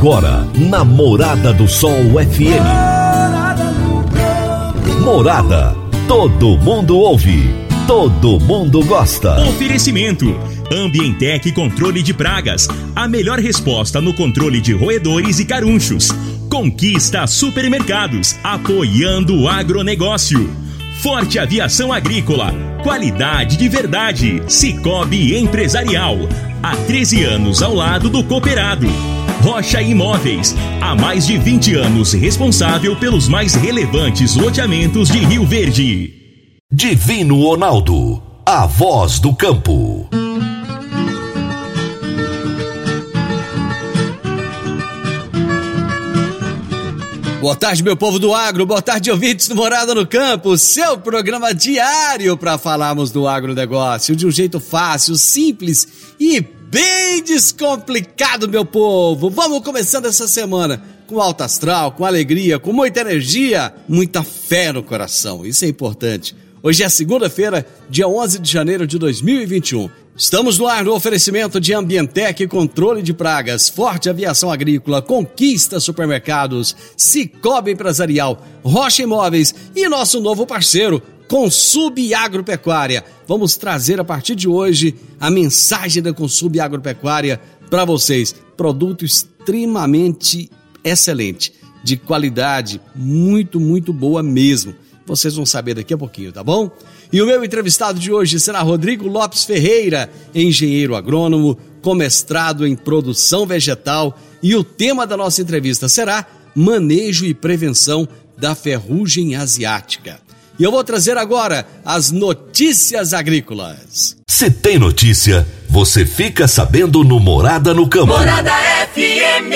agora na Morada do Sol FM. Morada, todo mundo ouve, todo mundo gosta. Oferecimento: Ambientec Controle de Pragas, a melhor resposta no controle de roedores e carunchos. Conquista Supermercados, apoiando o agronegócio. Forte Aviação Agrícola, qualidade de verdade. Sicoob Empresarial, há 13 anos ao lado do cooperado. Rocha Imóveis, há mais de 20 anos responsável pelos mais relevantes loteamentos de Rio Verde. Divino Ronaldo, a voz do campo. Boa tarde, meu povo do agro, boa tarde, ouvintes do Morada no Campo, seu programa diário para falarmos do agronegócio de um jeito fácil, simples e bem descomplicado, meu povo. Vamos começando essa semana com alto astral, com alegria, com muita energia, muita fé no coração, isso é importante. Hoje é segunda-feira, dia 11 de janeiro de 2021. Estamos no ar no oferecimento de Ambientec Controle de Pragas, Forte Aviação Agrícola, Conquista Supermercados, Sicoob Empresarial, Rocha Imóveis e nosso novo parceiro, Consub Agropecuária. Vamos trazer a partir de hoje a mensagem da Consub Agropecuária para vocês. Produto extremamente excelente, de qualidade, muito boa mesmo. Vocês vão saber daqui a pouquinho, tá bom? E o meu entrevistado de hoje será Rodrigo Lopes Ferreira, engenheiro agrônomo, com mestrado em produção vegetal, e o tema da nossa entrevista será manejo e prevenção da ferrugem asiática. E eu vou trazer agora as notícias agrícolas. Se tem notícia, você fica sabendo no Morada no Campo. Morada FM.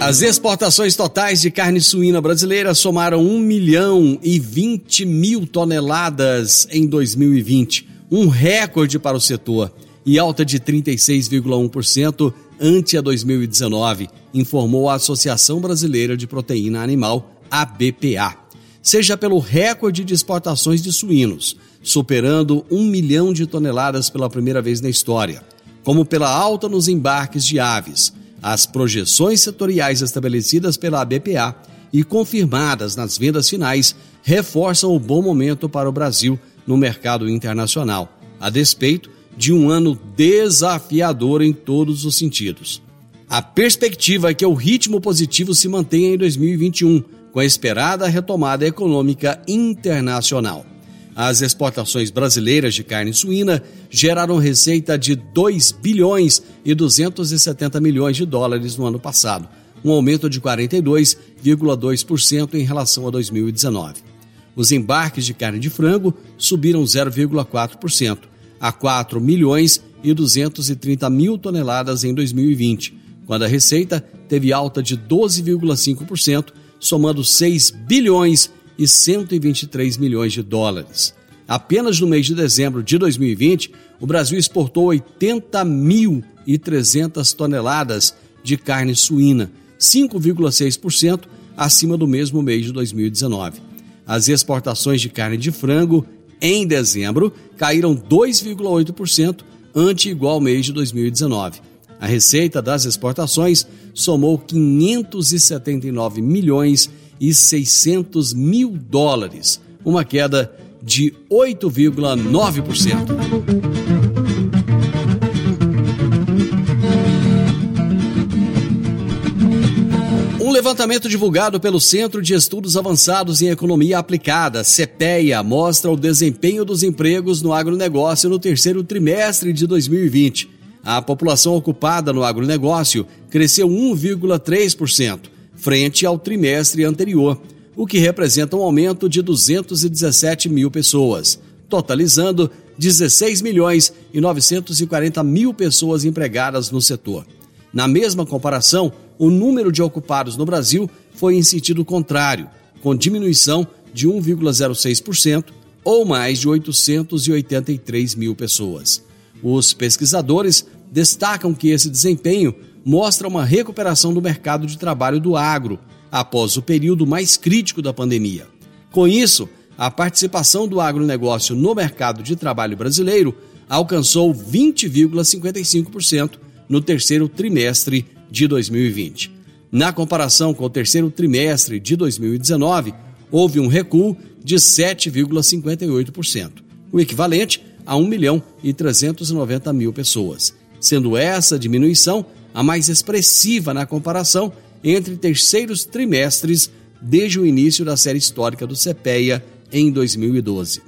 As exportações totais de carne suína brasileira somaram 1.020.000 toneladas em 2020, um recorde para o setor e alta de 36,1% ante a 2019, informou a Associação Brasileira de Proteína Animal, ABPA. Seja pelo recorde de exportações de suínos, superando 1 milhão de toneladas pela primeira vez na história, como pela alta nos embarques de aves. As projeções setoriais estabelecidas pela ABPA e confirmadas nas vendas finais reforçam o bom momento para o Brasil no mercado internacional, a despeito de um ano desafiador em todos os sentidos. A perspectiva é que o ritmo positivo se mantenha em 2021, com a esperada retomada econômica internacional. As exportações brasileiras de carne suína geraram receita de 2 bilhões e 270 milhões de dólares no ano passado, um aumento de 42,2% em relação a 2019. Os embarques de carne de frango subiram 0,4%, a 4 milhões e 230 mil toneladas em 2020, quando a receita teve alta de 12,5%, somando 6 bilhões e 123 milhões de dólares. Apenas no mês de dezembro de 2020, o Brasil exportou 80.300 toneladas de carne suína, 5,6% acima do mesmo mês de 2019. As exportações de carne de frango em dezembro caíram 2,8% ante igual mês de 2019. A receita das exportações somou 579 milhões e 600 mil dólares, uma queda de 8,9%. Um levantamento divulgado pelo Centro de Estudos Avançados em Economia Aplicada, CEPEA, mostra o desempenho dos empregos no agronegócio no terceiro trimestre de 2020. A população ocupada no agronegócio cresceu 1,3%. Frente ao trimestre anterior, o que representa um aumento de 217 mil pessoas, totalizando 16 milhões e 940 mil pessoas empregadas no setor. Na mesma comparação, o número de ocupados no Brasil foi em sentido contrário, com diminuição de 1,06% ou mais de 883 mil pessoas. Os pesquisadores destacam que esse desempenho mostra uma recuperação do mercado de trabalho do agro após o período mais crítico da pandemia. Com isso, a participação do agronegócio no mercado de trabalho brasileiro alcançou 20,55% no terceiro trimestre de 2020. Na comparação com o terceiro trimestre de 2019, houve um recuo de 7,58%, o equivalente a 1.390.000 pessoas, sendo essa diminuição a mais expressiva na comparação entre terceiros trimestres desde o início da série histórica do CEPEA em 2012.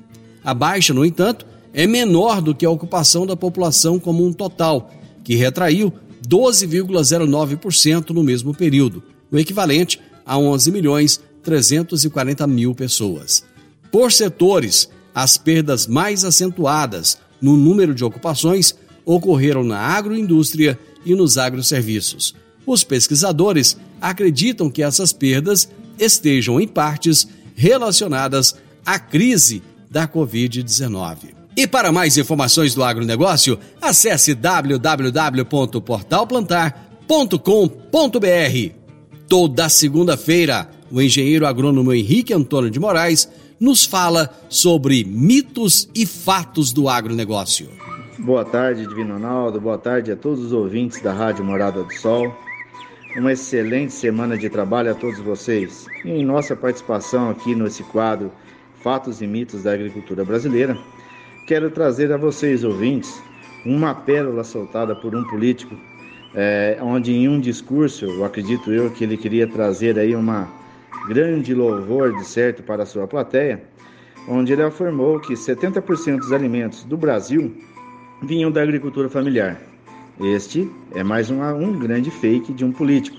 A baixa, no entanto, é menor do que a ocupação da população como um total, que retraiu 12,09% no mesmo período, o equivalente a 11.340.000 pessoas. Por setores, as perdas mais acentuadas no número de ocupações ocorreram na agroindústria e nos agroserviços. Os pesquisadores acreditam que essas perdas estejam, em partes, relacionadas à crise da Covid-19. E para mais informações do agronegócio, acesse www.portalplantar.com.br. Toda segunda-feira, o engenheiro agrônomo Henrique Antônio de Moraes nos fala sobre mitos e fatos do agronegócio. Boa tarde, Divino Ronaldo. Boa tarde a todos os ouvintes da Rádio Morada do Sol. Uma excelente semana de trabalho a todos vocês. E em nossa participação aqui nesse quadro Fatos e Mitos da Agricultura Brasileira, quero trazer a vocês, ouvintes, uma pérola soltada por um político, onde em um discurso, eu acredito eu, que ele queria trazer aí uma grande louvor, de certo, para a sua plateia, onde ele afirmou que 70% dos alimentos do Brasil vinham da agricultura familiar. Este é mais um grande fake de um político.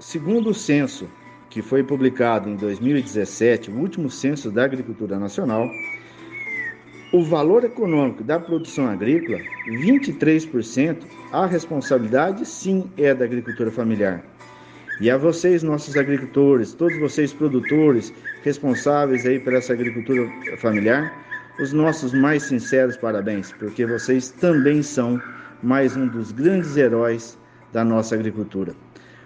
Segundo o censo que foi publicado em 2017, o último censo da agricultura nacional, o valor econômico da produção agrícola, 23%, a responsabilidade sim é da agricultura familiar. E a vocês, nossos agricultores, todos vocês produtores responsáveis aí por essa agricultura familiar, os nossos mais sinceros parabéns, porque vocês também são mais um dos grandes heróis da nossa agricultura.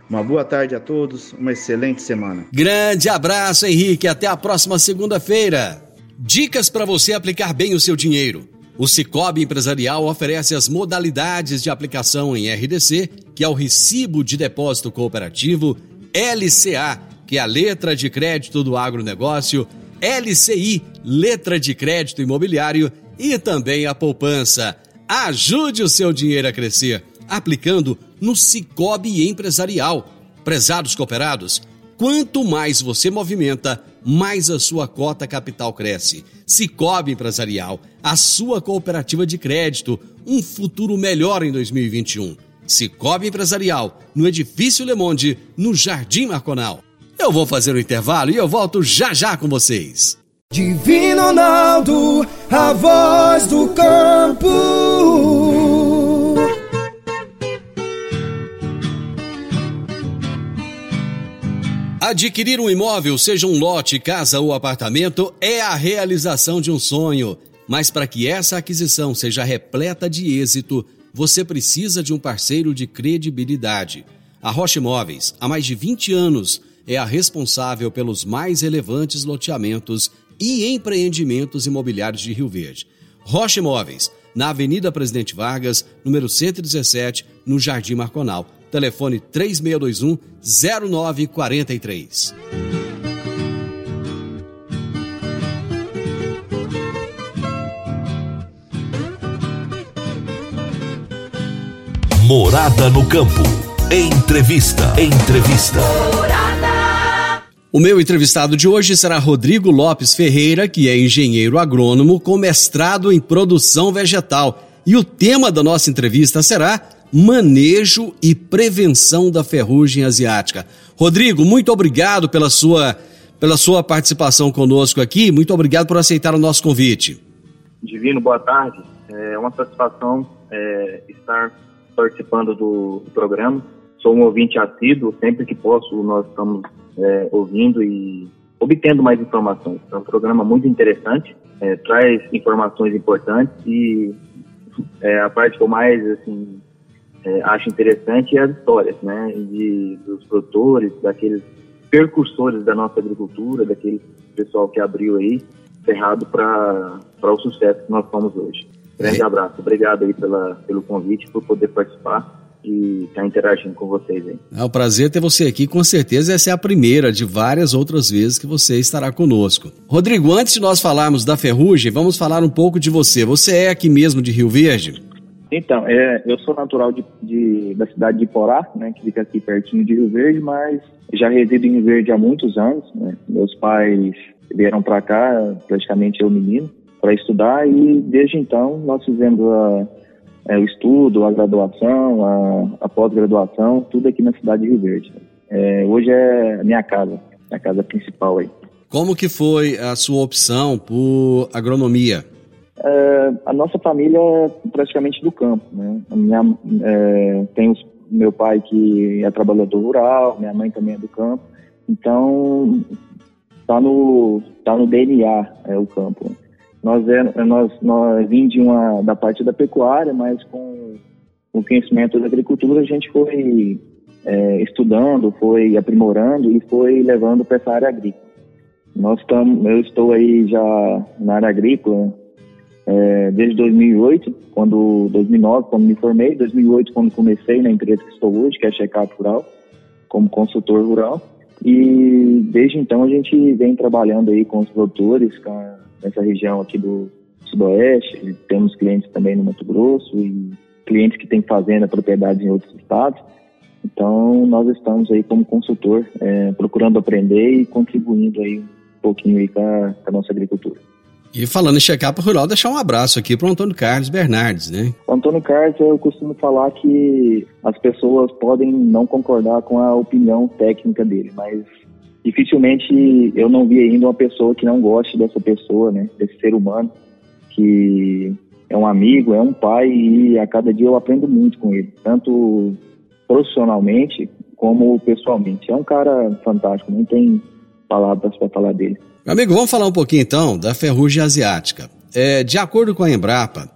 Uma boa tarde a todos, uma excelente semana. Grande abraço, Henrique, até a próxima segunda-feira. Dicas para você aplicar bem o seu dinheiro. O Sicoob Empresarial oferece as modalidades de aplicação em RDC, que é o Recibo de Depósito Cooperativo, LCA, que é a Letra de Crédito do Agronegócio, LCI, Letra de Crédito Imobiliário e também a poupança. Ajude o seu dinheiro a crescer, aplicando no Sicoob Empresarial. Prezados cooperados, quanto mais você movimenta, mais a sua cota capital cresce. Sicoob Empresarial, a sua cooperativa de crédito, um futuro melhor em 2021. Sicoob Empresarial, no Edifício Le Monde, no Jardim Marconal. Eu vou fazer um intervalo e eu volto já já com vocês. Divino Ronaldo, a voz do campo. Adquirir um imóvel, seja um lote, casa ou apartamento, é a realização de um sonho. Mas para que essa aquisição seja repleta de êxito, você precisa de um parceiro de credibilidade. A Rocha Imóveis, há mais de 20 anos, é a responsável pelos mais relevantes loteamentos e empreendimentos imobiliários de Rio Verde. Rocha Imóveis, na Avenida Presidente Vargas, número 117, no Jardim Marconal. Telefone 3621-0943. Morada no Campo. Entrevista. O meu entrevistado de hoje será Rodrigo Lopes Ferreira, que é engenheiro agrônomo com mestrado em produção vegetal. E o tema da nossa entrevista será manejo e prevenção da ferrugem asiática. Rodrigo, muito obrigado pela sua participação conosco aqui. Muito obrigado por aceitar o nosso convite. Divino, boa tarde. É uma satisfação estar participando do programa. Sou um ouvinte assíduo, sempre que posso nós estamos ouvindo e obtendo mais informações. É um programa muito interessante, traz informações importantes e a parte que eu mais assim, acho interessante é as histórias, né, dos produtores, daqueles percursores da nossa agricultura, daquele pessoal que abriu aí, cerrado para o sucesso que nós somos hoje. Grande abraço, obrigado aí pelo convite, por poder participar e estar interagindo com vocês aí. É um prazer ter você aqui, com certeza essa é a primeira de várias outras vezes que você estará conosco. Rodrigo, antes de nós falarmos da Ferrugem, vamos falar um pouco de você. Você é aqui mesmo de Rio Verde? Então, eu sou natural da cidade de Iporá, né, que fica aqui pertinho de Rio Verde, mas já resido em Rio Verde há muitos anos, né? Meus pais vieram para cá, praticamente eu menino, para estudar, e desde então nós fizemos o estudo, a graduação, a pós-graduação, tudo aqui na cidade de Rio Verde. Hoje é minha casa principal aí. Como que foi a sua opção por agronomia? A nossa família é praticamente do campo, né? Tem meu pai que é trabalhador rural, minha mãe também é do campo, então tá no DNA o campo. Nós vimos da parte da pecuária, mas com o conhecimento da agricultura a gente foi estudando, foi aprimorando e foi levando para essa área agrícola. Eu estou aí já na área agrícola desde 2009, quando me formei, 2008, quando comecei na empresa que estou hoje, que é a Checagro Rural, como consultor rural. E desde então a gente vem trabalhando aí com os produtores, nessa região aqui do Sudoeste. Temos clientes também no Mato Grosso e clientes que têm fazenda, propriedades em outros estados. Então nós estamos aí como consultor, procurando aprender e contribuindo aí um pouquinho aí com a nossa agricultura. E falando em check-up rural, deixar um abraço aqui para o Antônio Carlos Bernardes, né? Antônio Carlos, eu costumo falar que as pessoas podem não concordar com a opinião técnica dele, mas dificilmente eu não vi ainda uma pessoa que não goste dessa pessoa, né? Desse ser humano, que é um amigo, é um pai, e a cada dia eu aprendo muito com ele, tanto profissionalmente como pessoalmente. É um cara fantástico, não tem palavras para falar dele. Meu amigo, vamos falar um pouquinho então da Ferrugem Asiática. De acordo com a Embrapa,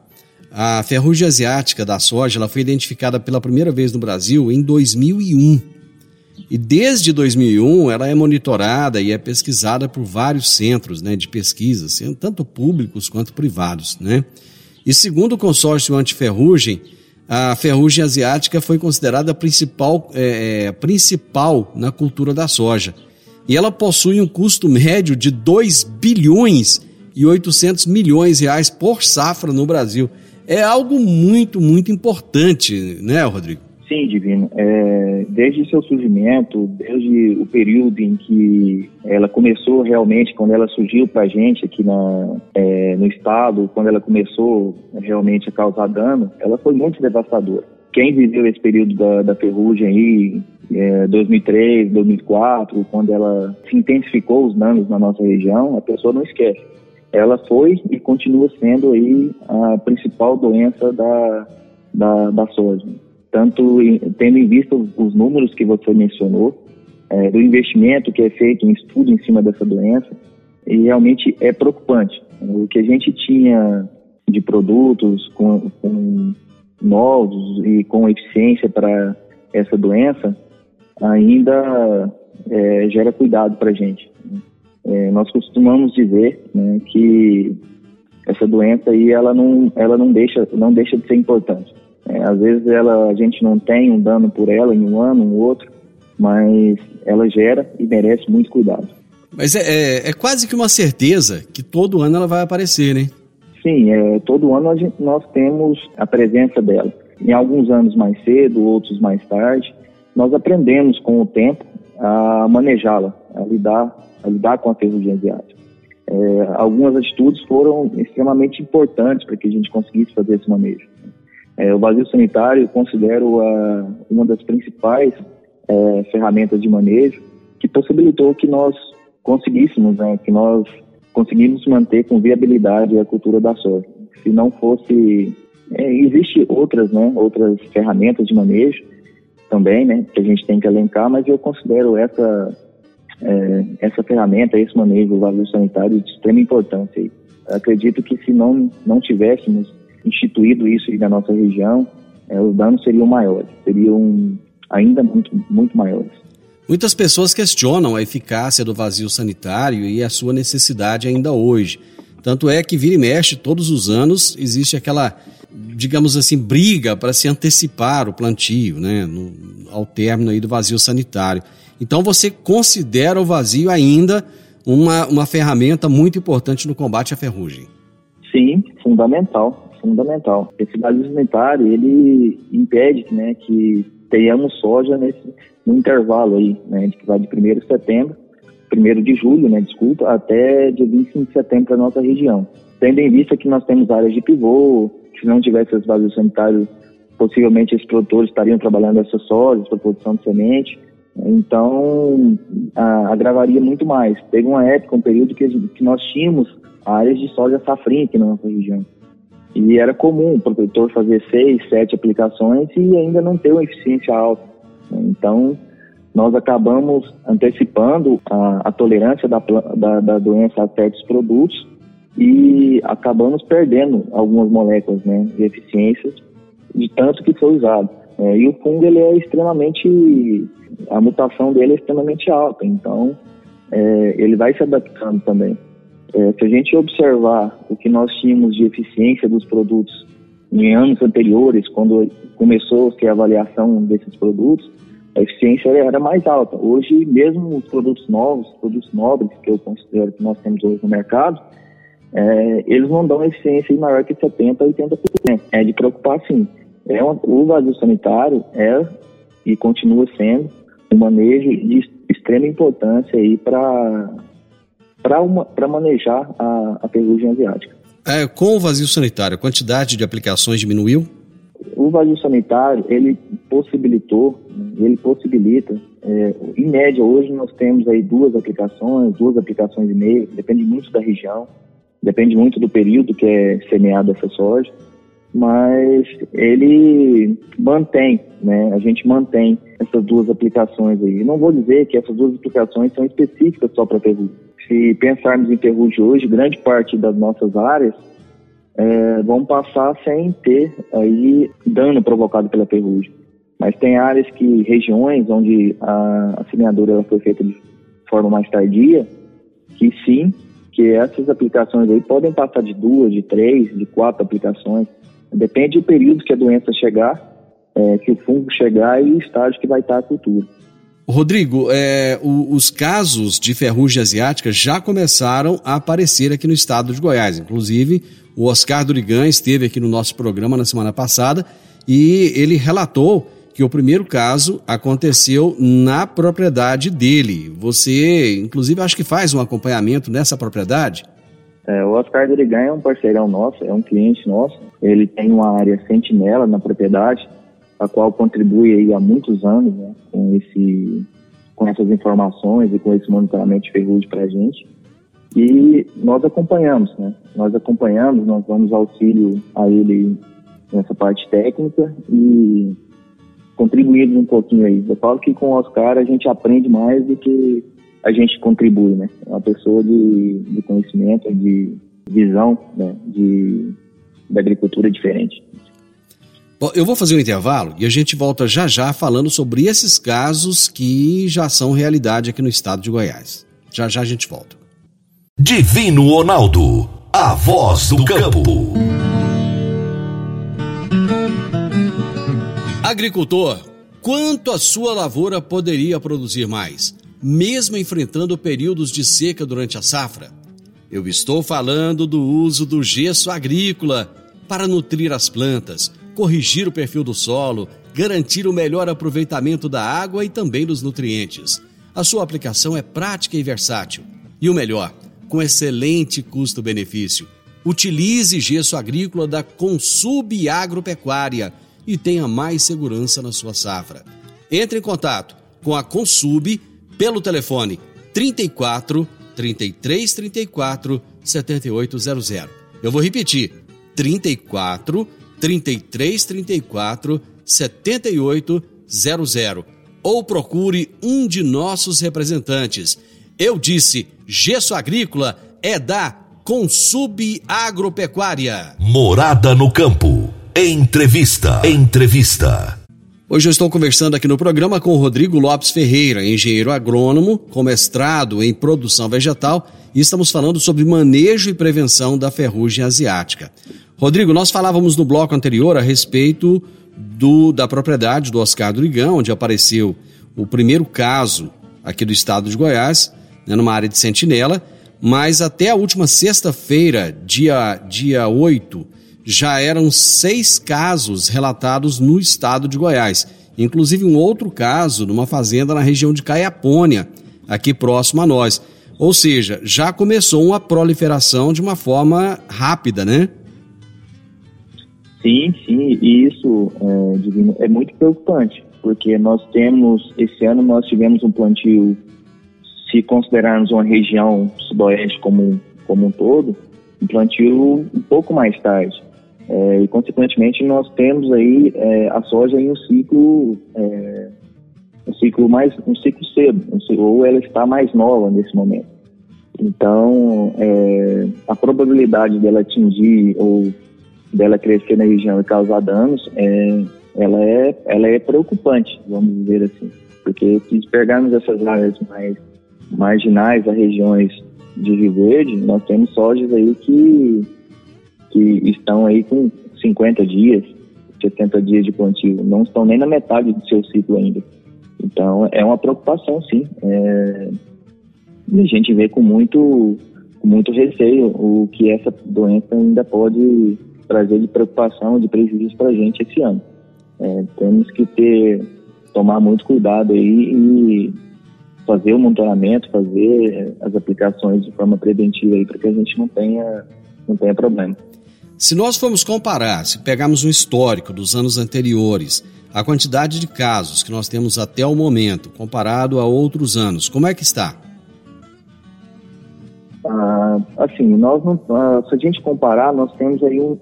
a Ferrugem Asiática da soja ela foi identificada pela primeira vez no Brasil em 2001. E desde 2001 ela é monitorada e é pesquisada por vários centros, né, de pesquisa, sendo tanto públicos quanto privados, né? E segundo o consórcio anti-ferrugem, a Ferrugem Asiática foi considerada a principal na cultura da soja. E ela possui um custo médio de 2 bilhões e 800 milhões de reais por safra no Brasil. É algo muito, muito importante, né, Rodrigo? Sim, Divino. Desde seu surgimento, desde o período em que ela começou realmente, quando ela surgiu para a gente aqui no estado, quando ela começou realmente a causar dano, ela foi muito devastadora. Quem viveu esse período da ferrugem aí, 2003, 2004, quando ela se intensificou os danos na nossa região, a pessoa não esquece. Ela foi e continua sendo aí a principal doença da soja. Tanto tendo em vista os números que você mencionou, do investimento que é feito, um estudo em cima dessa doença, e realmente é preocupante. O que a gente tinha de produtos com novos e com eficiência para essa doença, ainda gera cuidado para a gente. Nós costumamos dizer, né, que essa doença aí, ela não deixa de ser importante. Às vezes a gente não tem um dano por ela em um ano, um outro, mas ela gera e merece muito cuidado. Mas é quase que uma certeza que todo ano ela vai aparecer, né? Sim, todo ano nós temos a presença dela. Em alguns anos mais cedo, outros mais tarde. Nós aprendemos com o tempo a manejá-la, a lidar com a ferrugem asiática. Algumas atitudes foram extremamente importantes para que a gente conseguisse fazer esse manejo. O vazio sanitário eu considero uma das principais ferramentas de manejo que possibilitou que nós conseguíssemos, né, que nós conseguimos manter com viabilidade a cultura da soja. Se não fosse... Existem outras, né, outras ferramentas de manejo também, né, que a gente tem que elencar, mas eu considero essa ferramenta, esse manejo vazio sanitário de extrema importância. Acredito que se não tivéssemos instituído isso aí na nossa região, os danos seriam maiores, ainda muito, muito maiores. Muitas pessoas questionam a eficácia do vazio sanitário e a sua necessidade ainda hoje. Tanto é que vira e mexe, todos os anos, existe aquela, digamos assim, briga para se antecipar o plantio, né, ao término aí do vazio sanitário. Então você considera o vazio ainda uma ferramenta muito importante no combate à ferrugem? Sim, fundamental. Esse vazio sanitário, ele impede, né, que tenhamos soja no intervalo aí, né, que vai de 1 de julho, né, desculpa, até dia 25 de setembro para a nossa região. Tendo em vista que nós temos áreas de pivô, que se não tivesse os vazios sanitários, possivelmente esses produtores estariam trabalhando essas sojas para produção de semente, então agravaria muito mais. Teve uma época, um período que nós tínhamos áreas de soja safrinha aqui na nossa região. E era comum o produtor fazer 6, 7 aplicações e ainda não ter uma eficiência alta. Então, nós acabamos antecipando a tolerância da doença a certos produtos e acabamos perdendo algumas moléculas, né, de eficiência de tanto que foi usado. E o fungo, a mutação dele é extremamente alta, então ele vai se adaptando também. Se a gente observar o que nós tínhamos de eficiência dos produtos em anos anteriores, quando começou a ter a avaliação desses produtos, a eficiência era mais alta. Hoje, mesmo os produtos novos, produtos nobres, que eu considero que nós temos hoje no mercado, eles não dão eficiência maior que 70%, 80%. É de preocupar, sim. O vazio sanitário e continua sendo um manejo de extrema importância aí para manejar a ferrugem asiática. Com o vazio sanitário, a quantidade de aplicações diminuiu? O vazio sanitário, ele possibilita, em média hoje nós temos aí 2 aplicações e meia, depende muito da região, depende muito do período que é semeado essa soja, mas ele mantém, né? A gente mantém essas 2 aplicações aí. Não vou dizer que essas 2 aplicações são específicas só para ferrugem. Se pensarmos em ferrugem hoje, grande parte das nossas áreas vão passar sem ter aí dano provocado pela ferrugem. Mas tem áreas regiões onde a semeadura ela foi feita de forma mais tardia, que sim, que essas aplicações aí podem passar de 2, de 3, de 4 aplicações. Depende do período que a doença chegar, que o fungo chegar e o estágio que vai estar a cultura. Rodrigo, os casos de ferrugem asiática já começaram a aparecer aqui no estado de Goiás. Inclusive, o Oscar Durigan esteve aqui no nosso programa na semana passada e ele relatou que o primeiro caso aconteceu na propriedade dele. Você, inclusive, acho que faz um acompanhamento nessa propriedade? O Oscar Durigan é um parceirão nosso, é um cliente nosso. Ele tem uma área sentinela na propriedade, a qual contribui aí há muitos anos, né, com essas informações e com esse monitoramento de ferrugem para a gente. E nós acompanhamos, né? Nós damos auxílio a ele nessa parte técnica e contribuímos um pouquinho aí. Eu falo que com o Oscar a gente aprende mais do que a gente contribui, né? É uma pessoa de conhecimento, de visão, né, da agricultura diferente. Eu vou fazer um intervalo e a gente volta já falando sobre esses casos que já são realidade aqui no estado de Goiás. Já a gente volta. Divino Ronaldo, a voz do campo. Agricultor, quanto a sua lavoura poderia produzir mais, mesmo enfrentando períodos de seca durante a safra? Eu estou falando do uso do gesso agrícola para nutrir as plantas, corrigir o perfil do solo, garantir o melhor aproveitamento da água e também dos nutrientes. A sua aplicação é prática e versátil. E o melhor, com excelente custo-benefício. Utilize gesso agrícola da Consub Agropecuária e tenha mais segurança na sua safra. Entre em contato com a Consub pelo telefone 34 33 34 7800. Eu vou repetir, 34 33 34 7800, ou procure um de nossos representantes. Eu disse, gesso agrícola é da Consub Agropecuária. Morada no campo. Entrevista. Hoje eu estou conversando aqui no programa com o Rodrigo Lopes Ferreira, engenheiro agrônomo com mestrado em produção vegetal, e estamos falando sobre manejo e prevenção da ferrugem asiática. Rodrigo, nós falávamos no bloco anterior a respeito da propriedade do Oscar Durigan, onde apareceu o primeiro caso aqui do estado de Goiás, né, numa área de sentinela, mas até a última sexta-feira, dia 8, já eram 6 casos relatados no estado de Goiás. Inclusive um outro caso numa fazenda na região de Caiapônia, aqui próximo a nós. Ou seja, já começou uma proliferação de uma forma rápida, né? Sim, e isso, Divino, é muito preocupante, porque esse ano nós tivemos um plantio, se considerarmos uma região sudoeste como um todo, um plantio um pouco mais tarde. E, consequentemente, nós temos aí a soja em um ciclo cedo, ou ela está mais nova nesse momento. Então, a probabilidade dela atingir ou dela crescer na região e causar danos, ela é preocupante, vamos dizer assim. Porque se pegarmos essas áreas mais marginais a regiões de Rio Verde, nós temos sojas aí que estão aí com 50 dias, 70 dias de plantio, não estão nem na metade do seu ciclo ainda. Então, é uma preocupação, sim. E a gente vê com muito receio o que essa doença ainda pode trazer de preocupação, de prejuízo para a gente esse ano. Temos que tomar muito cuidado aí e fazer o monitoramento, fazer as aplicações de forma preventiva aí para que a gente não tenha problema. Se nós formos comparar, se pegarmos um histórico dos anos anteriores, a quantidade de casos que nós temos até o momento, comparado a outros anos, como é que está? Se a gente comparar, nós temos aí um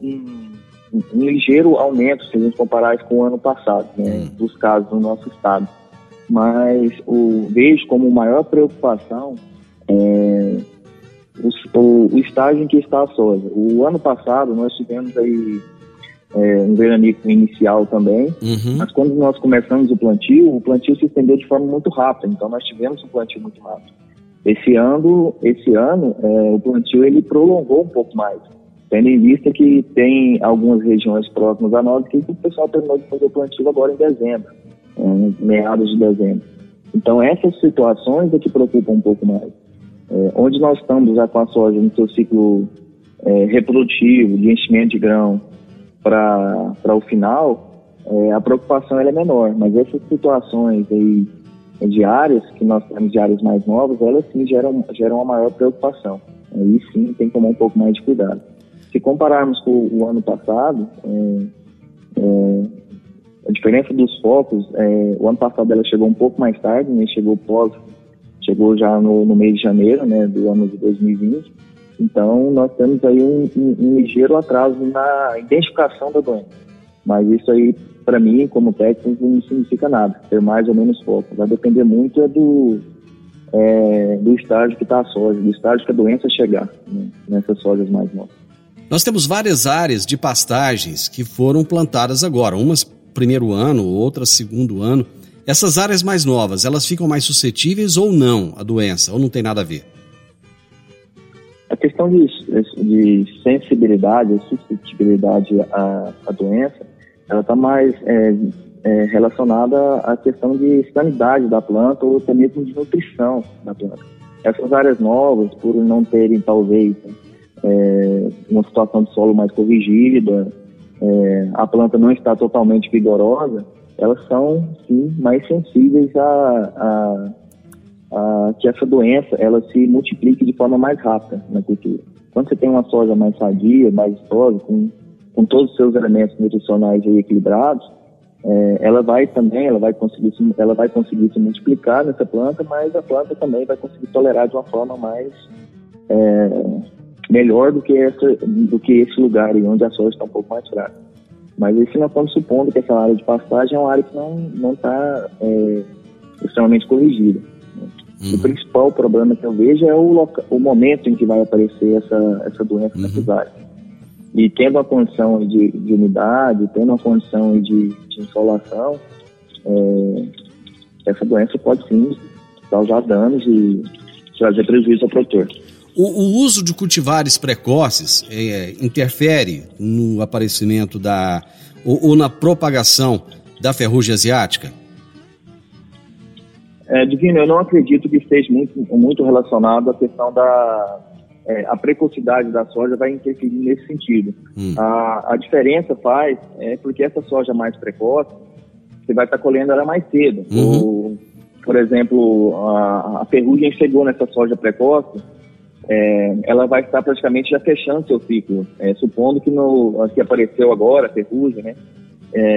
ligeiro aumento, se a gente comparar isso com o ano passado, né, dos casos no nosso estado. Mas vejo como maior preocupação o estágio em que está a soja. O ano passado nós tivemos aí um veranico inicial também, mas quando nós começamos o plantio se estendeu de forma muito rápida, então nós tivemos um plantio muito rápido. Esse ano o plantio ele prolongou um pouco mais, tendo em vista que tem algumas regiões próximas a nós que o pessoal terminou de fazer o plantio agora em dezembro, meados de dezembro. Então essas situações é que preocupam um pouco mais. Onde nós estamos já com a soja no seu ciclo reprodutivo, de enchimento de grão para o final, a preocupação ela é menor, mas essas situações aí de áreas que nós temos, de áreas mais novas, elas sim geram uma maior preocupação. Aí sim tem que tomar um pouco mais de cuidado. Se compararmos com o ano passado, a diferença dos focos, o ano passado ela chegou um pouco mais tarde, né? Chegou já no mês de janeiro, né, do ano de 2020. Então nós temos aí um ligeiro atraso na identificação da doença. Mas isso aí, para mim, como técnico, não significa nada, ter mais ou menos foco. Vai depender muito do estágio que está a soja, do estágio que a doença chegar, né, nessas sojas mais novas. Nós temos várias áreas de pastagens que foram plantadas agora, umas primeiro ano, outras segundo ano. Essas áreas mais novas, elas ficam mais suscetíveis ou não à doença, ou não tem nada a ver? A questão de sensibilidade, suscetibilidade à doença, ela está mais relacionada à questão de sanidade da planta ou até mesmo de nutrição da planta. Essas áreas novas, por não terem talvez uma situação de solo mais corrigida, a planta não está totalmente vigorosa, elas são sim mais sensíveis a que essa doença ela se multiplique de forma mais rápida na cultura. Quando você tem uma soja mais sadia, mais vistosa, com todos os seus elementos nutricionais aí equilibrados, ela vai conseguir se multiplicar nessa planta, mas a planta também vai conseguir tolerar de uma forma mais melhor do que esse lugar aí onde a soja está um pouco mais fraca. Mas isso nós estamos supondo que essa área de pastagem é uma área que não está extremamente corrigida. O principal problema que eu vejo é o momento em que vai aparecer essa doença nessas áreas. E tendo uma condição de umidade, tendo uma condição de insolação, essa doença pode sim causar danos e trazer prejuízo ao produtor. O uso de cultivares precoces interfere no aparecimento ou na propagação da ferrugem asiática? Divino, eu não acredito que esteja muito relacionado à questão a precocidade da soja vai interferir nesse sentido. A diferença faz porque essa soja mais precoce, você vai estar colhendo ela mais cedo. Por exemplo, a ferrugem chegou nessa soja precoce, ela vai estar praticamente já fechando seu ciclo, supondo que que apareceu agora a ferrugem, né?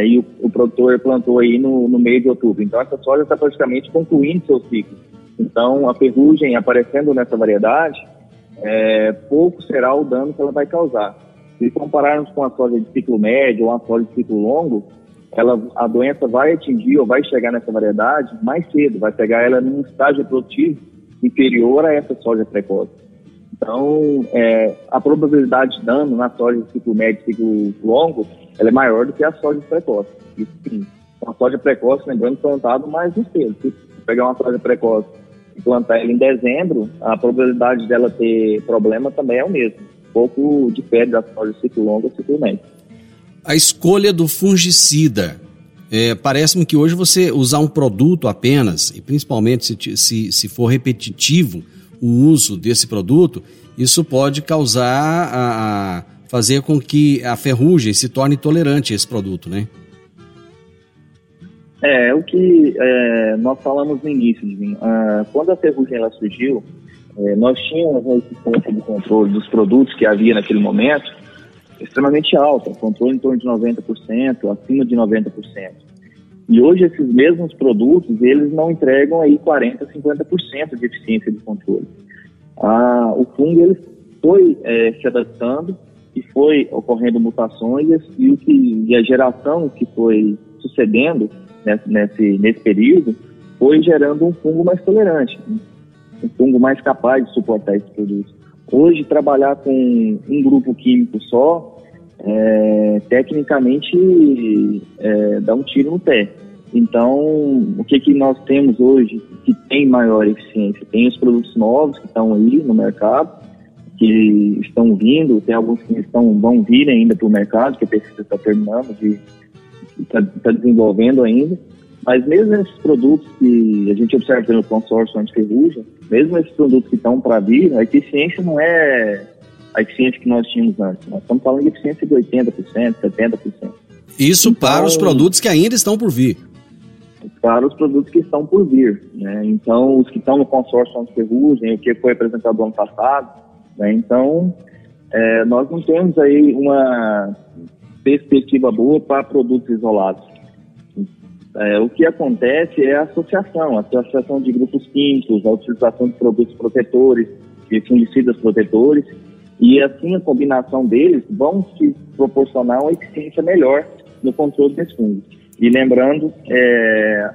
E o produtor plantou aí no meio de outubro. Então essa soja está praticamente concluindo seu ciclo. Então a ferrugem aparecendo nessa variedade, pouco será o dano que ela vai causar. Se compararmos com a soja de ciclo médio ou a soja de ciclo longo, a doença vai atingir ou vai chegar nessa variedade mais cedo, vai pegar ela num estágio produtivo inferior a essa soja precoce. Então, a probabilidade de dano na soja de ciclo médio e ciclo longo, ela é maior do que a soja precoce. Isso sim, uma soja precoce, lembrando, plantado mais no cedo. Se pegar uma soja precoce e plantar ela em dezembro, a probabilidade dela ter problema também é o mesmo. Pouco difere da soja de ciclo longo ou ciclo médio. A escolha do fungicida. Parece-me que hoje você usar um produto apenas, e principalmente se for repetitivo o uso desse produto, isso pode causar, fazer com que a ferrugem se torne tolerante a esse produto, né? O que nós falamos no início, Divino. Quando a ferrugem ela surgiu, nós tínhamos uma eficiência de controle dos produtos que havia naquele momento extremamente alta, controle em torno de 90%, acima de 90%. E hoje esses mesmos produtos, eles não entregam aí 40%, 50% de eficiência de controle. O fungo ele foi se adaptando e foi ocorrendo mutações e a geração que foi sucedendo nesse período foi gerando um fungo mais tolerante, um fungo mais capaz de suportar esse produto. Hoje, trabalhar com um grupo químico só, tecnicamente, dá um tiro no pé. Então, o que nós temos hoje que tem maior eficiência? Tem os produtos novos que estão aí no mercado, que estão vindo, tem alguns que vão vir ainda para o mercado, que a pesquisa está terminando, está desenvolvendo ainda. Mas mesmo esses produtos que a gente observa no consórcio anti-ferrugem, mesmo esses produtos que estão para vir, a eficiência não é a eficiência que nós tínhamos antes. Nós estamos falando de eficiência de 80%, 70%. Isso então, para os produtos que ainda estão por vir. Para os produtos que estão por vir, né? Então, os que estão no consórcio anti-ferrugem, o que foi apresentado ano passado, né? Então, nós não temos aí uma perspectiva boa para produtos isolados. O que acontece é a associação de grupos químicos, a utilização de produtos protetores, de fungicidas protetores, e assim a combinação deles vão se proporcionar uma eficiência melhor no controle desse fungo. E lembrando,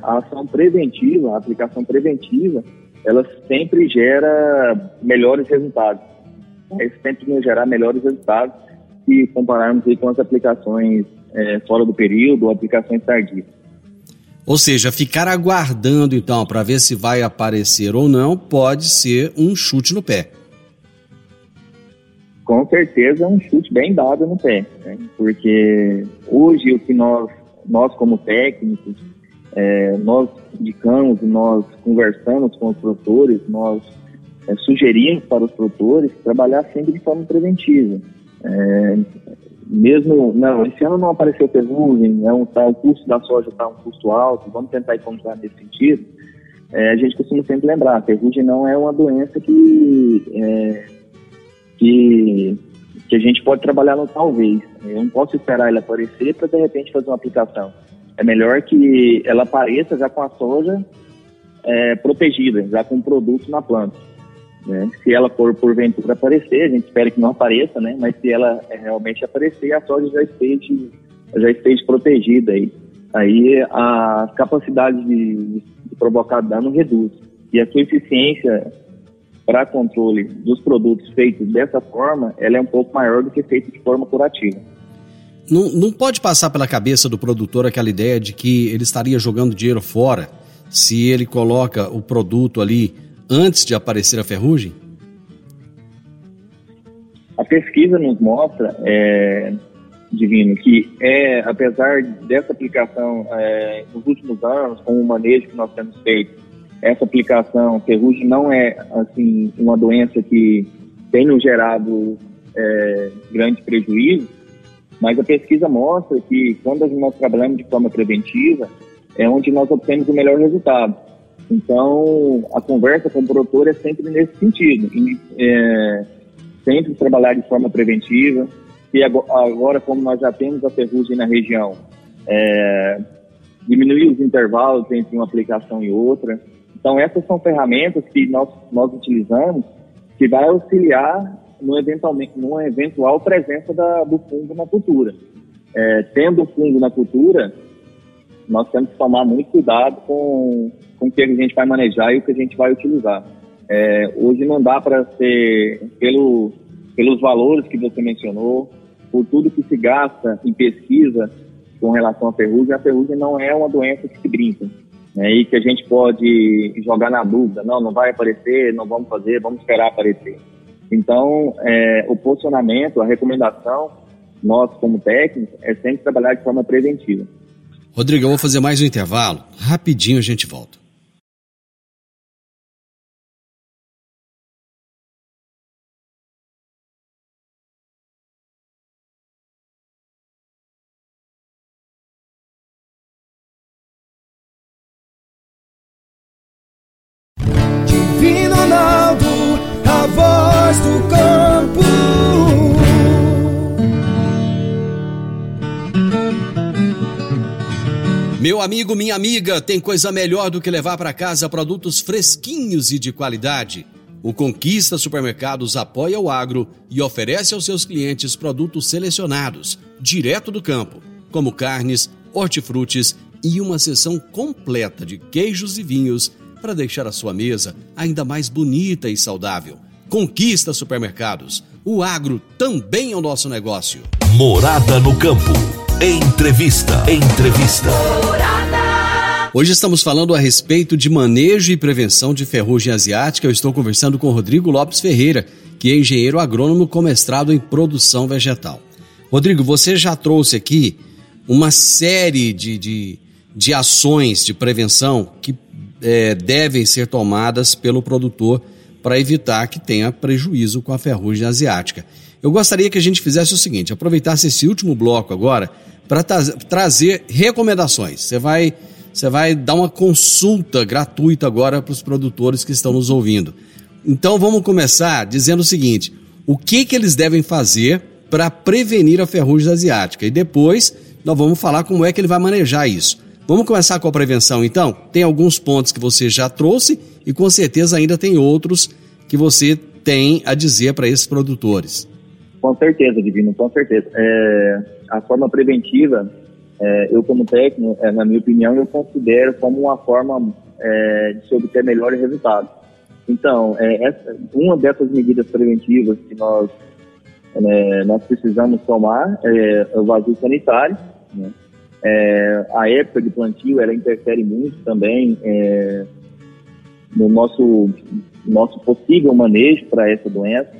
a ação preventiva, a aplicação preventiva, ela sempre gera melhores resultados. Sempre nos gerar melhores resultados se compararmos aí com as aplicações fora do período ou aplicações tardias. Ou seja, ficar aguardando, então, para ver se vai aparecer ou não, pode ser um chute no pé. Com certeza é um chute bem dado no pé, né? Porque hoje o que nós como técnicos, nós indicamos, nós conversamos com os produtores, nós sugerimos para os produtores trabalhar sempre de forma preventiva. Esse ano não apareceu ferrugem, o custo da soja está um custo alto, vamos tentar encontrar nesse sentido. A gente costuma sempre lembrar, a ferrugem não é uma doença que a gente pode trabalhar no talvez. Eu não posso esperar ela aparecer para, de repente, fazer uma aplicação. É melhor que ela apareça já com a soja protegida, já com o produto na planta. Né? Se ela for porventura aparecer, a gente espera que não apareça, né? Mas se ela realmente aparecer, a soja já esteja protegida. Aí a capacidade de provocar dano reduz. E a sua eficiência para controle dos produtos feitos dessa forma, ela é um pouco maior do que feito de forma curativa. não pode passar pela cabeça do produtor aquela ideia de que ele estaria jogando dinheiro fora se ele coloca o produto ali antes de aparecer a ferrugem? A pesquisa nos mostra, Divino, que apesar dessa aplicação nos últimos anos, com o manejo que nós temos feito, essa aplicação ferrugem não é assim uma doença que tem nos gerado grande prejuízo, mas a pesquisa mostra que quando nós trabalhamos de forma preventiva é onde nós obtemos o melhor resultado. Então, a conversa com o produtor é sempre nesse sentido, sempre trabalhar de forma preventiva. E agora, como nós já temos a ferrugem na região, diminuir os intervalos entre uma aplicação e outra. Então, essas são ferramentas que nós utilizamos que vai auxiliar numa eventual presença do fungo na cultura. Tendo o fungo na cultura, nós temos que tomar muito cuidado com o que a gente vai manejar e o que a gente vai utilizar. Hoje não dá para ser, pelos valores que você mencionou, por tudo que se gasta em pesquisa com relação à ferrugem. A ferrugem não é uma doença que se brinca, né? E que a gente pode jogar na dúvida, não vai aparecer, não vamos fazer, vamos esperar aparecer. Então, o posicionamento, a recomendação, nós como técnicos, é sempre trabalhar de forma preventiva. Rodrigo, eu vou fazer mais um intervalo, rapidinho a gente volta. Divino Ronaldo, a voz do campo. Meu amigo, minha amiga, tem coisa melhor do que levar para casa produtos fresquinhos e de qualidade. O Conquista Supermercados apoia o agro e oferece aos seus clientes produtos selecionados, direto do campo, como carnes, hortifrutis e uma seção completa de queijos e vinhos, para deixar a sua mesa ainda mais bonita e saudável. Conquista Supermercados. O agro também é o nosso negócio. Morada no Campo. Entrevista. Morada. Hoje estamos falando a respeito de manejo e prevenção de ferrugem asiática. Eu estou conversando com Rodrigo Lopes Ferreira, que é engenheiro agrônomo com mestrado em produção vegetal. Rodrigo, você já trouxe aqui uma série de ações de prevenção que devem ser tomadas pelo produtor para evitar que tenha prejuízo com a ferrugem asiática. Eu gostaria que a gente fizesse o seguinte, aproveitasse esse último bloco agora para trazer recomendações. Você vai dar uma consulta gratuita agora para os produtores que estão nos ouvindo. Então vamos começar dizendo o seguinte, o que eles devem fazer para prevenir a ferrugem asiática? E depois nós vamos falar como é que ele vai manejar isso. Vamos começar com a prevenção, então? Tem alguns pontos que você já trouxe e com certeza ainda tem outros que você tem a dizer para esses produtores. Com certeza, Divino, com certeza. A forma preventiva, eu como técnico, na minha opinião, eu considero como uma forma de se obter melhores resultados. Então, uma dessas medidas preventivas que nós precisamos tomar é o vazio sanitário, né? A época de plantio ela interfere muito também no nosso possível manejo para essa doença.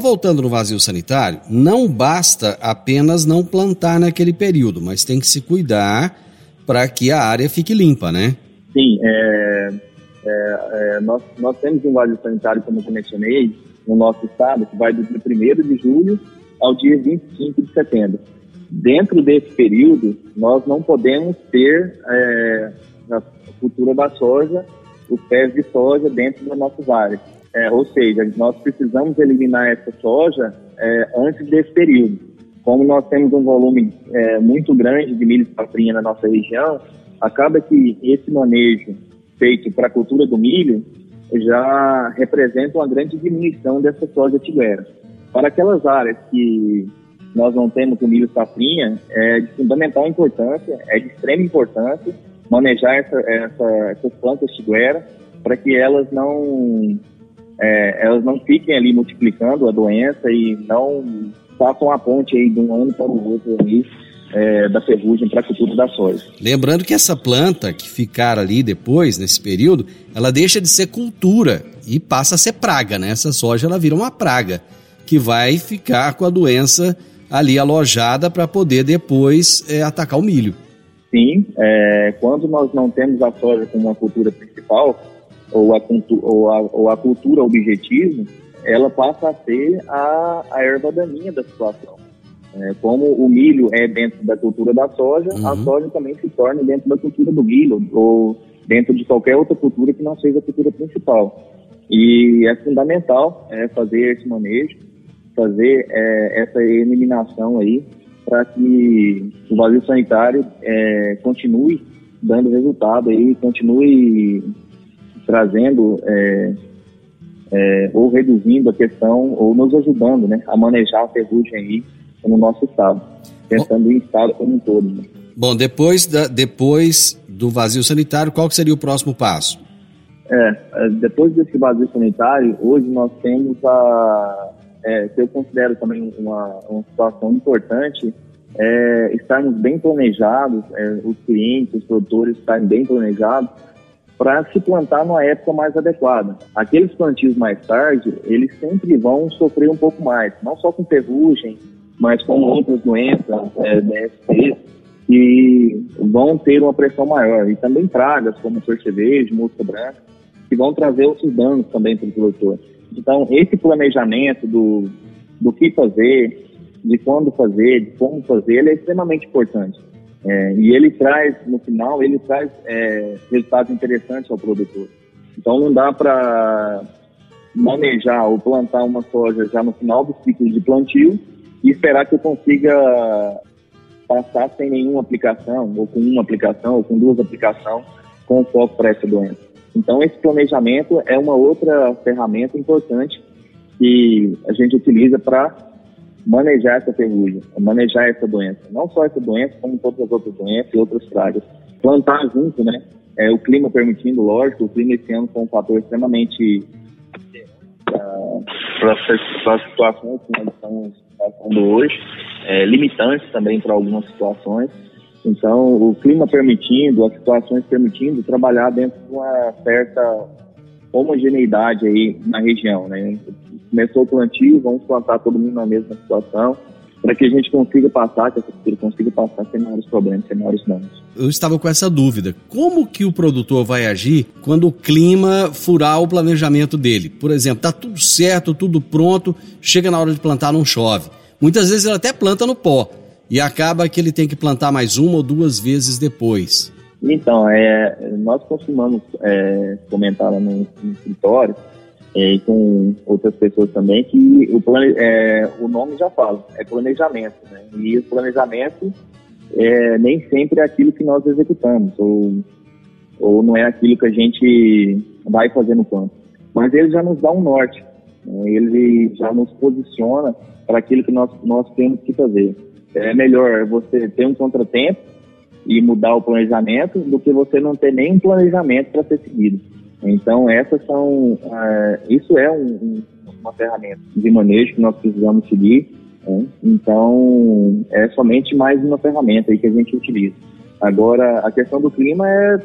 Voltando no vazio sanitário, não basta apenas não plantar naquele período, mas tem que se cuidar para que a área fique limpa, né? Sim, nós temos um vazio sanitário, como eu já mencionei, no nosso estado, que vai do dia 1º de julho ao dia 25 de setembro. Dentro desse período, nós não podemos ter na cultura da soja, os pés de soja dentro das nossas áreas. Ou seja, nós precisamos eliminar essa soja antes desse período. Como nós temos um volume muito grande de milho e safrinha na nossa região, acaba que esse manejo feito para a cultura do milho já representa uma grande diminuição dessa soja tigera. Para aquelas áreas que nós não temos o milho safrinha, é de fundamental importância, é de extrema importância manejar essas plantas tiguera para que elas não fiquem ali multiplicando a doença e não façam a ponte aí de um ano para o outro aí, da ferrugem para a cultura da soja. Lembrando que essa planta que ficar ali depois, nesse período, ela deixa de ser cultura e passa a ser praga, né? Essa soja ela vira uma praga que vai ficar com a doença ali alojada para poder depois atacar o milho. Sim, quando nós não temos a soja como uma cultura principal ou a cultura objetivo, ela passa a ser a erva daninha da situação. Como o milho é dentro da cultura da soja, a soja também se torna dentro da cultura do milho ou dentro de qualquer outra cultura que não seja a cultura principal. E é fundamental fazer esse manejo, fazer essa eliminação aí, para que o vazio sanitário continue dando resultado aí, continue trazendo ou reduzindo a questão, ou nos ajudando, né, a manejar a ferrugem aí no nosso estado, pensando em estado como um todo. Né? Bom, depois do vazio sanitário, qual que seria o próximo passo? Depois desse vazio sanitário, hoje nós temos que eu considero também uma situação importante, estarmos bem planejados, os clientes, os produtores estarem bem planejados para se plantar numa época mais adequada. Aqueles plantios mais tarde, eles sempre vão sofrer um pouco mais, não só com ferrugem, mas com outras doenças, DST, que vão ter uma pressão maior. E também pragas, como percevejo, mosca branca, que vão trazer outros danos também para o produtor. Então, esse planejamento do que fazer, de quando fazer, de como fazer, ele é extremamente importante. E ele traz, no final, resultados interessantes ao produtor. Então, não dá para manejar ou plantar uma soja já no final do ciclo de plantio e esperar que eu consiga passar sem nenhuma aplicação, ou com uma aplicação, ou com duas aplicações, com foco para essa doença. Então, esse planejamento é uma outra ferramenta importante que a gente utiliza para manejar essa ferrugem, manejar essa doença. Não só essa doença, como todas as outras doenças e outras pragas. Plantar junto, né? O clima permitindo, lógico, o clima esse ano foi um fator extremamente para as situações que nós estamos passando hoje, limitantes também para algumas situações. Então, o clima permitindo, as situações permitindo, trabalhar dentro de uma certa homogeneidade aí na região, né? Começou o plantio, vamos plantar todo mundo na mesma situação, para que a gente consiga passar, que a cultura consiga passar sem maiores problemas, sem maiores danos. Eu estava com essa dúvida. Como que o produtor vai agir quando o clima furar o planejamento dele? Por exemplo, está tudo certo, tudo pronto, chega na hora de plantar, não chove. Muitas vezes ele até planta no pó. E acaba que ele tem que plantar mais uma ou duas vezes depois. Então, nós costumamos comentar lá no escritório e com outras pessoas também que o nome já fala, é planejamento, né? E o planejamento nem sempre é aquilo que nós executamos ou não é aquilo que a gente vai fazer no campo. Mas ele já nos dá um norte, né? Ele já nos posiciona para aquilo que nós temos que fazer. É melhor você ter um contratempo e mudar o planejamento do que você não ter nenhum planejamento para ser seguido. Então, isso é uma ferramenta de manejo que nós precisamos seguir. Né? Então, é somente mais uma ferramenta aí que a gente utiliza. Agora, a questão do clima é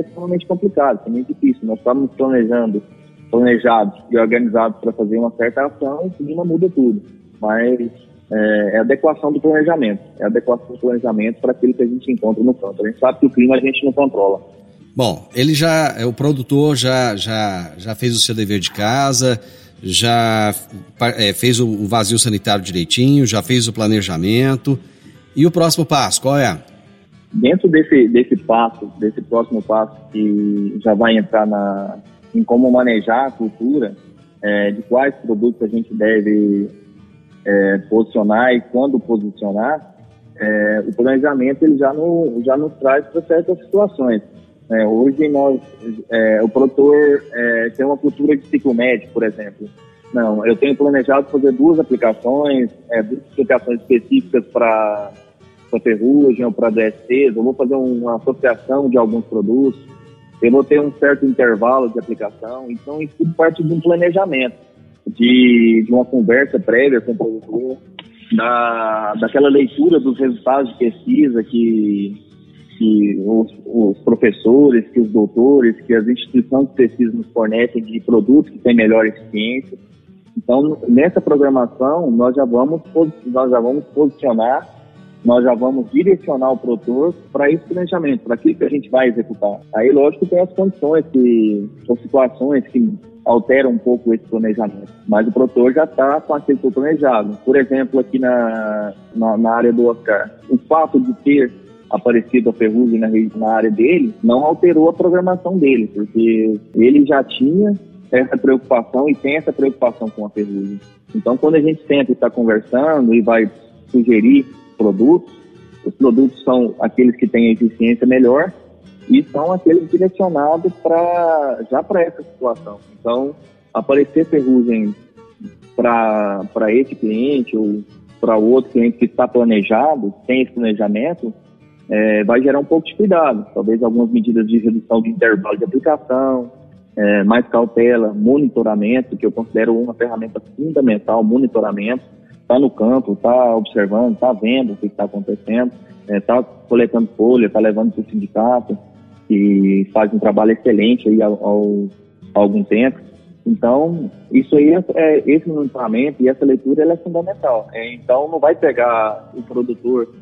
extremamente complicada, é muito difícil. Nós estamos planejados e organizados para fazer uma certa ação, o clima muda tudo. Mas é adequação do planejamento. É adequação do planejamento para aquilo que a gente encontra no campo. A gente sabe que o clima a gente não controla. Bom, o produtor já fez o seu dever de casa, já fez o vazio sanitário direitinho, já fez o planejamento. E o próximo passo, qual é? Dentro desse próximo passo que já vai entrar em como manejar a cultura, de quais produtos a gente deve posicionar e quando posicionar, o planejamento ele já nos traz para certas situações. Hoje o produtor tem uma cultura de ciclo médio, por exemplo. Não, eu tenho planejado fazer duas aplicações específicas para ferrugem ou para DSTs, eu vou fazer uma associação de alguns produtos, eu vou ter um certo intervalo de aplicação, então isso tudo parte de um planejamento. de uma conversa prévia com o produtor, daquela leitura dos resultados de pesquisa que os professores, que os doutores, que as instituições de pesquisa nos fornecem de produtos que têm melhor eficiência. Então, nessa programação, nós já vamos posicionar, nós já vamos direcionar o produtor para esse planejamento, para aquilo que a gente vai executar. Aí, lógico, tem as condições ou situações que alteram um pouco esse planejamento, mas o produtor já está com aquilo que foi planejado. Por exemplo, aqui na área do Oscar, o fato de ter aparecido a ferrugem na área dele não alterou a programação dele, porque ele já tinha essa preocupação e tem essa preocupação com a ferrugem. Então, quando a gente sempre está conversando e vai sugerir produtos, os produtos são aqueles que têm a eficiência melhor e são aqueles direcionados já para essa situação. Então, aparecer ferrugem para esse cliente ou para outro cliente que está planejado, tem esse planejamento, vai gerar um pouco de cuidado. Talvez algumas medidas de redução de intervalo de aplicação, mais cautela, monitoramento, que eu considero uma ferramenta fundamental, monitoramento. Está no campo, está observando, está vendo o que está acontecendo, está coletando folha, está levando para o sindicato, que faz um trabalho excelente aí há algum tempo. Então, isso aí, esse monitoramento e essa leitura, ela é fundamental. Então, não vai pegar o produtor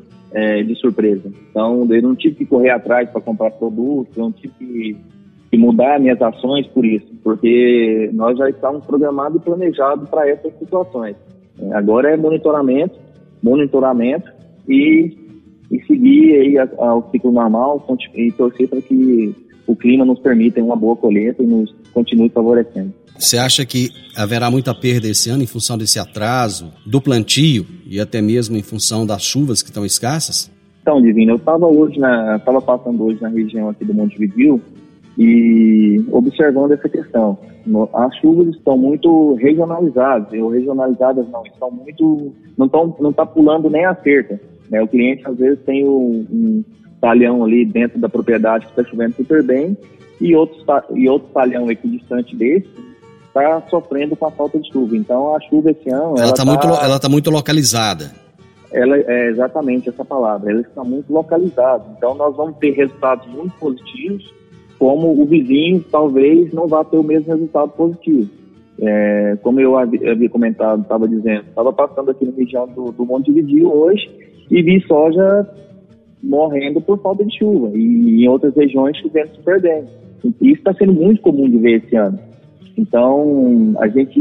de surpresa. Então, eu não tive que correr atrás para comprar produtos, eu não tive que mudar minhas ações por isso, porque nós já estamos programados e planejados para essas situações. Agora é monitoramento e seguir aí ao ciclo normal e torcer para que o clima nos permita uma boa colheita e nos continue favorecendo. Você acha que haverá muita perda esse ano em função desse atraso do plantio e até mesmo em função das chuvas que estão escassas? Então, Divino, eu estava passando hoje na região aqui do Montividiu e observando essa questão. As chuvas estão muito regionalizadas, ou regionalizadas não, estão muito, não está pulando nem a cerca, né? O cliente às vezes tem um talhão ali dentro da propriedade que está chovendo super bem e outro talhão equidistante desse está sofrendo com a falta de chuva. Então a chuva esse ano... Ela está muito localizada. Ela é exatamente essa palavra, ela está muito localizada. Então nós vamos ter resultados muito positivos, como o vizinho talvez não vá ter o mesmo resultado positivo. Como eu havia comentado, estava passando aqui na região do Montividiu hoje e vi soja morrendo por falta de chuva e em outras regiões chovendo super bem. Isso está sendo muito comum de ver esse ano. Então, a gente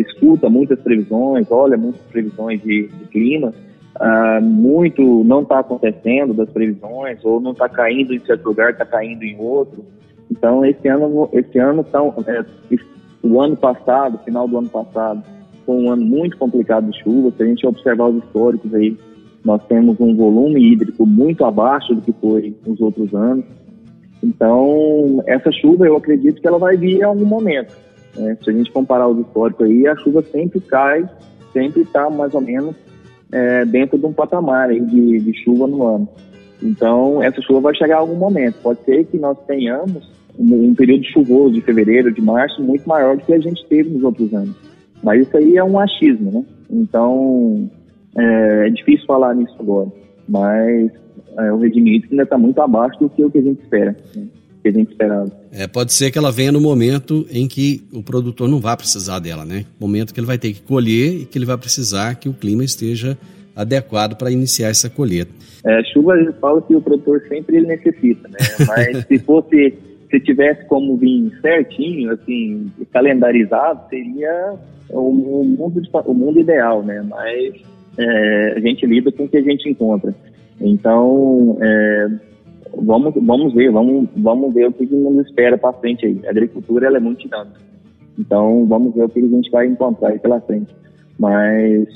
escuta muitas previsões, olha muitas previsões de clima, muito não está acontecendo das previsões, ou não está caindo em certo lugar, está caindo em outro. Então o ano passado, final do ano passado, foi um ano muito complicado de chuva. Se a gente observar os históricos aí, nós temos um volume hídrico muito abaixo do que foi nos outros anos. Então essa chuva, eu acredito que ela vai vir em algum momento, né? Se a gente comparar os históricos aí, a chuva sempre cai, sempre está mais ou menos dentro de um patamar aí de chuva no ano. Então essa chuva vai chegar a algum momento. Pode ser que nós tenhamos um período chuvoso de fevereiro, de março, muito maior do que a gente teve nos outros anos, mas isso aí é um achismo, né? Então é difícil falar nisso agora, mas o regime hídrico ainda está muito abaixo do que a gente espera, né? Que a gente esperava. Pode ser que ela venha no momento em que o produtor não vai precisar dela, né? Momento que ele vai ter que colher e que ele vai precisar que o clima esteja adequado para iniciar essa colheita. Chuva, eu falo que o produtor sempre ele necessita, né? Mas se tivesse como vir certinho, assim, calendarizado, seria o mundo ideal, né? Mas a gente lida com o que a gente encontra. Então, vamos ver o que nos espera para frente aí. A agricultura, ela é muito dinâmica. Então, vamos ver o que a gente vai encontrar aí pela frente. Mas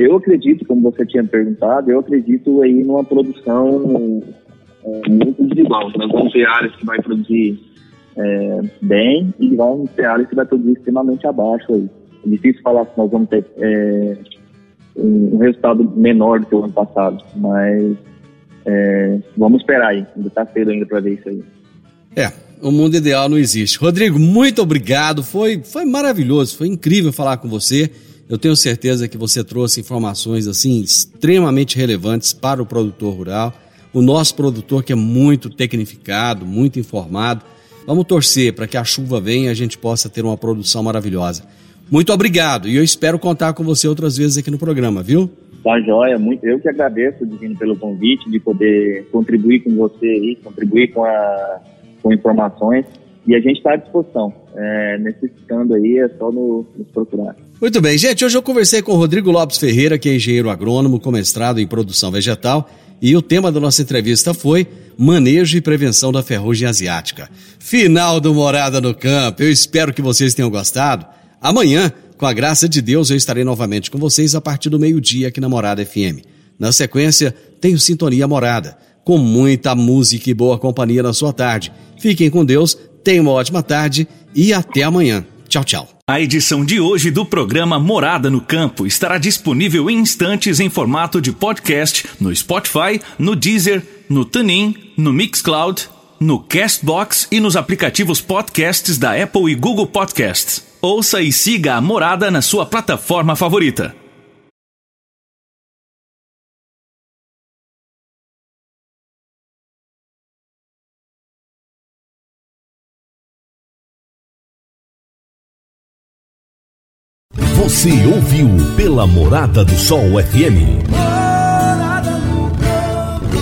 eu acredito, como você tinha perguntado, eu acredito aí numa produção muito desigual. Nós vamos ter áreas que vai produzir bem e vamos ter áreas que vai produzir extremamente abaixo aí. É difícil falar se nós vamos ter um resultado menor do que o ano passado, mas vamos esperar aí, ainda está cedo ainda para ver isso aí. o mundo ideal não existe. Rodrigo, muito obrigado, foi maravilhoso, foi incrível falar com você. Eu tenho certeza que você trouxe informações assim extremamente relevantes para o produtor rural, o nosso produtor que é muito tecnificado, muito informado. Vamos torcer para que a chuva venha e a gente possa ter uma produção maravilhosa. Muito obrigado e eu espero contar com você outras vezes aqui no programa, viu? Tá joia, muito. Eu que agradeço, Divino, pelo convite de poder contribuir com você e contribuir com informações. E a gente está à disposição. Necessitando aí, é só nos procurar. Muito bem, gente. Hoje eu conversei com o Rodrigo Lopes Ferreira, que é engenheiro agrônomo com mestrado em produção vegetal. E o tema da nossa entrevista foi manejo e prevenção da ferrugem asiática. Final do Morada no Campo. Eu espero que vocês tenham gostado. Amanhã, com a graça de Deus, eu estarei novamente com vocês a partir do meio-dia aqui na Morada FM. Na sequência, tenho Sintonia Morada, com muita música e boa companhia na sua tarde. Fiquem com Deus. Tenha uma ótima tarde e até amanhã. Tchau, tchau. A edição de hoje do programa Morada no Campo estará disponível em instantes em formato de podcast no Spotify, no Deezer, no TuneIn, no Mixcloud, no Castbox e nos aplicativos podcasts da Apple e Google Podcasts. Ouça e siga a Morada na sua plataforma favorita. Você ouviu pela Morada do Sol FM.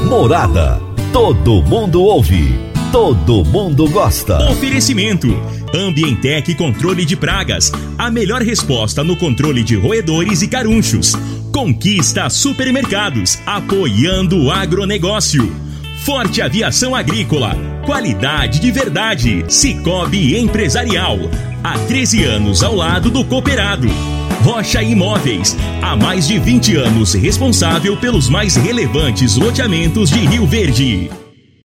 Morada, todo mundo ouve, todo mundo gosta. Oferecimento: Ambientec Controle de Pragas, a melhor resposta no controle de roedores e carunchos. Conquista Supermercados, apoiando o agronegócio. Forte Aviação Agrícola, qualidade de verdade. Sicoob Empresarial, há 13 anos ao lado do cooperado. Rocha Imóveis, há mais de 20 anos responsável pelos mais relevantes loteamentos de Rio Verde.